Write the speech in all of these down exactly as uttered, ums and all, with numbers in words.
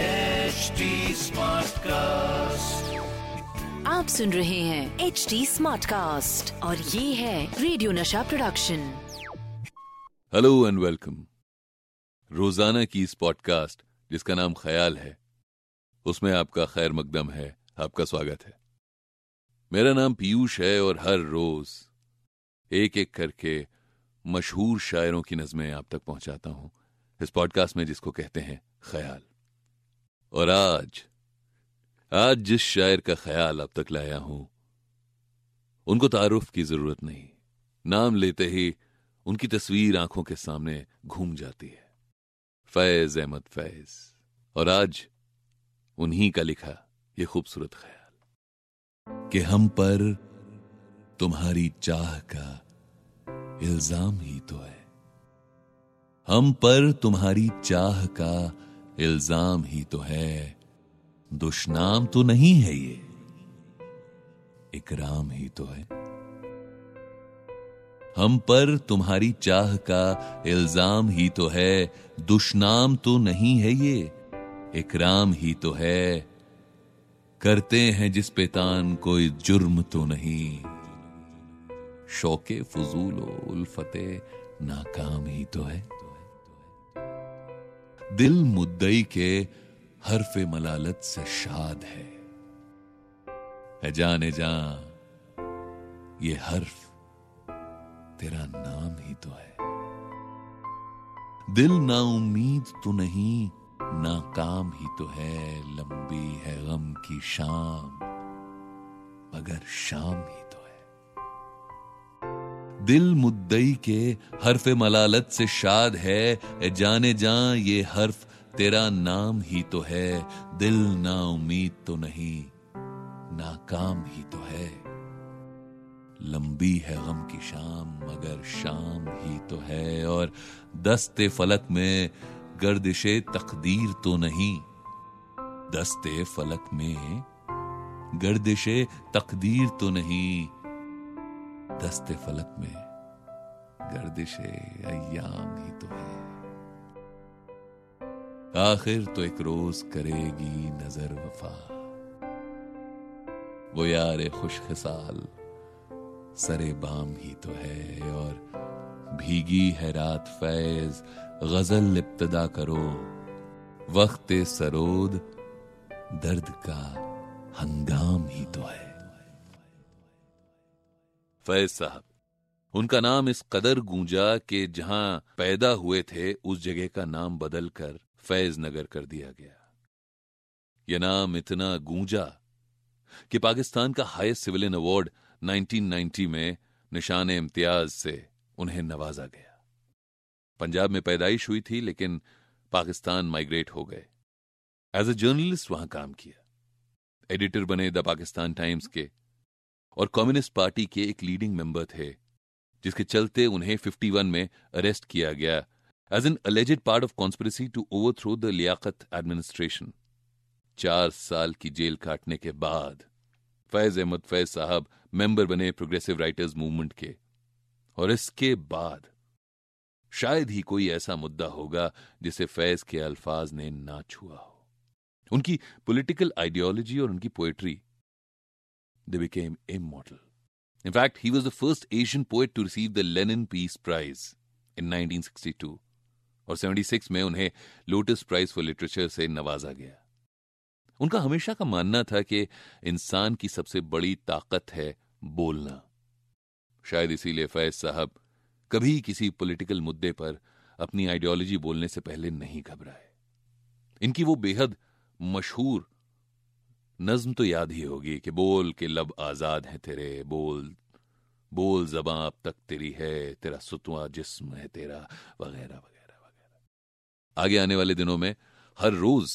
H D Smartcast. आप सुन रहे हैं H D Smartcast और ये है radio Nasha production. Hello and welcome. रोजाना की इस पॉडकास्ट जिसका नाम ख्याल है, उसमें आपका खैर मकदम है, आपका स्वागत है। मेरा नाम पीयूष है और हर रोज एक एक करके मशहूर शायरों की नज़में आप तक पहुंचाता हूं इस पॉडकास्ट में जिसको कहते हैं ख्याल। और आज आज जिस शायर का ख्याल आप तक लाया हूं, उनको तारुफ की जरूरत नहीं, नाम लेते ही उनकी तस्वीर आंखों के सामने घूम जाती है। फैज अहमद फैज, और आज उन्हीं का लिखा ये खूबसूरत ख्याल कि हम पर तुम्हारी चाह का इल्जाम ही तो है, हम पर तुम्हारी चाह का इल्जाम ही तो है, दुश्नाम तो नहीं है ये, इकराम ही तो है। हम पर तुम्हारी चाह का इल्जाम ही तो है, दुश्नाम तो नहीं है ये, इकराम ही तो है। करते हैं जिस पे तान कोई जुर्म तो नहीं, शौके फुजूल ओ उल्फते नाकाम ही तो है। दिल मुद्दई के हरफे मलालत से शाद है, है जाने जान ये हर्फ तेरा नाम ही तो है। दिल ना उम्मीद तो नहीं नाकाम ही तो है, लंबी है गम की शाम मगर शाम ही तो है। दिल मुद्दई के हरफे मलालत से शाद है, है जाने जान ये हर्फ तेरा नाम ही तो है। दिल ना उम्मीद तो नहीं नाकाम ही तो है, लंबी है गम की शाम मगर शाम ही तो है। और दस्ते फलक में गर्दिशे तकदीर तो नहीं, दस्ते फलक में गर्दिशे तकदीर तो नहीं, दस्ते फलक में गर्दिशे अय्याम ही तो है। आखिर तो एक रोज करेगी नजर वफा, वो यारे खुशखसाल सरे बाम ही तो है। और भीगी है रात फैज गजल इब्तिदा करो, वक्त सरोद दर्द का हंगाम ही तो है। फैज साहब, उनका नाम इस कदर गूंजा कि जहां पैदा हुए थे उस जगह का नाम बदलकर फैज नगर कर दिया गया। यह नाम इतना गूंजा कि पाकिस्तान का हाईएस्ट सिविलियन अवार्ड उन्नीस सौ नब्बे में निशाने इम्तियाज से उन्हें नवाजा गया। पंजाब में पैदाइश हुई थी लेकिन पाकिस्तान माइग्रेट हो गए। एज ए जर्नलिस्ट वहां काम किया, एडिटर बने द पाकिस्तान टाइम्स के और कम्युनिस्ट पार्टी के एक लीडिंग मेंबर थे, जिसके चलते उन्हें इक्यावन में अरेस्ट किया गया as an alleged part of conspiracy to overthrow the Liaquat administration. चार साल की जेल काटने के बाद फैज अहमद फैज साहब मेंबर बने प्रोग्रेसिव राइटर्स मूवमेंट के, और इसके बाद शायद ही कोई ऐसा मुद्दा होगा जिसे फैज के अल्फाज ने ना छुआ हो। उनकी पॉलिटिकल आइडियोलॉजी और उनकी poetry, they became immortal. In fact, he was the first Asian poet to receive the Lenin Peace Prize in nineteen sixty-two. और छिहत्तर में उन्हें लोटस प्राइज फॉर लिटरेचर से नवाजा गया। उनका हमेशा का मानना था कि इंसान की सबसे बड़ी ताकत है बोलना। शायद इसीलिए फैज साहब कभी किसी पॉलिटिकल मुद्दे पर अपनी आइडियोलॉजी बोलने से पहले नहीं घबराए। इनकी वो बेहद मशहूर नज्म तो याद ही होगी कि बोल के लब आजाद है तेरे, बोल बोल ज़बां अब तक तेरी है, तेरा सुतवा जिस्म है तेरा, वगैरह वगैरह। आगे आने वाले दिनों में हर रोज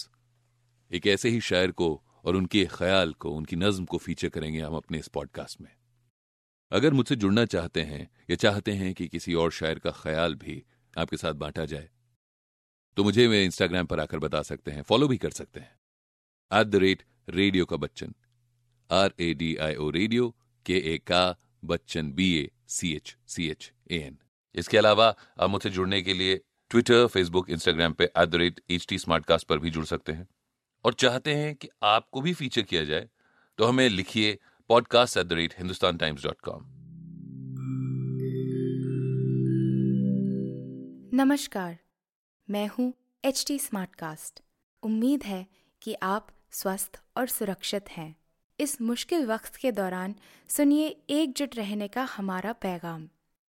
एक ऐसे ही शायर को और उनके ख्याल को, उनकी नज्म को फीचर करेंगे हम अपने इस पॉडकास्ट में। अगर मुझसे जुड़ना चाहते हैं या चाहते हैं कि किसी और शायर का ख्याल भी आपके साथ बांटा जाए, तो मुझे मेरे इंस्टाग्राम पर आकर बता सकते हैं, फॉलो भी कर सकते हैं, एट द रेट रेडियो का Bachchan, R A D I O radio, K A का Bachchan, B A C H C H A N. इसके अलावा आप मुझसे जुड़ने के लिए ट्विटर, फेसबुक, इंस्टाग्राम पे at the rate H T Smartcast पर भी जुड़ सकते हैं। और चाहते हैं कि आपको भी फीचर किया जाए तो हमें लिखिए podcast at the rate Hindustan Times dot com. नमस्कार, मैं हूँ एच टी स्मार्टकास्ट। उम्मीद है कि आप स्वस्थ और सुरक्षित हैं। इस मुश्किल वक्त के दौरान सुनिए एकजुट रहने का हमारा पैगाम।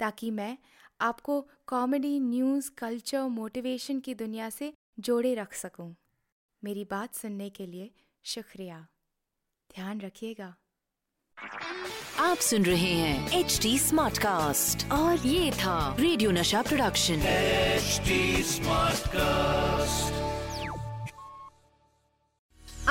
ताकि मैं आपको कॉमेडी, न्यूज़, कल्चर, मोटिवेशन की दुनिया से जोड़े रख सकूं। मेरी बात सुनने के लिए शुक्रिया। ध्यान रखिएगा। आप सुन रहे हैं एच टी स्मार्टकास्ट और ये था radio Nasha production H T Smartcast.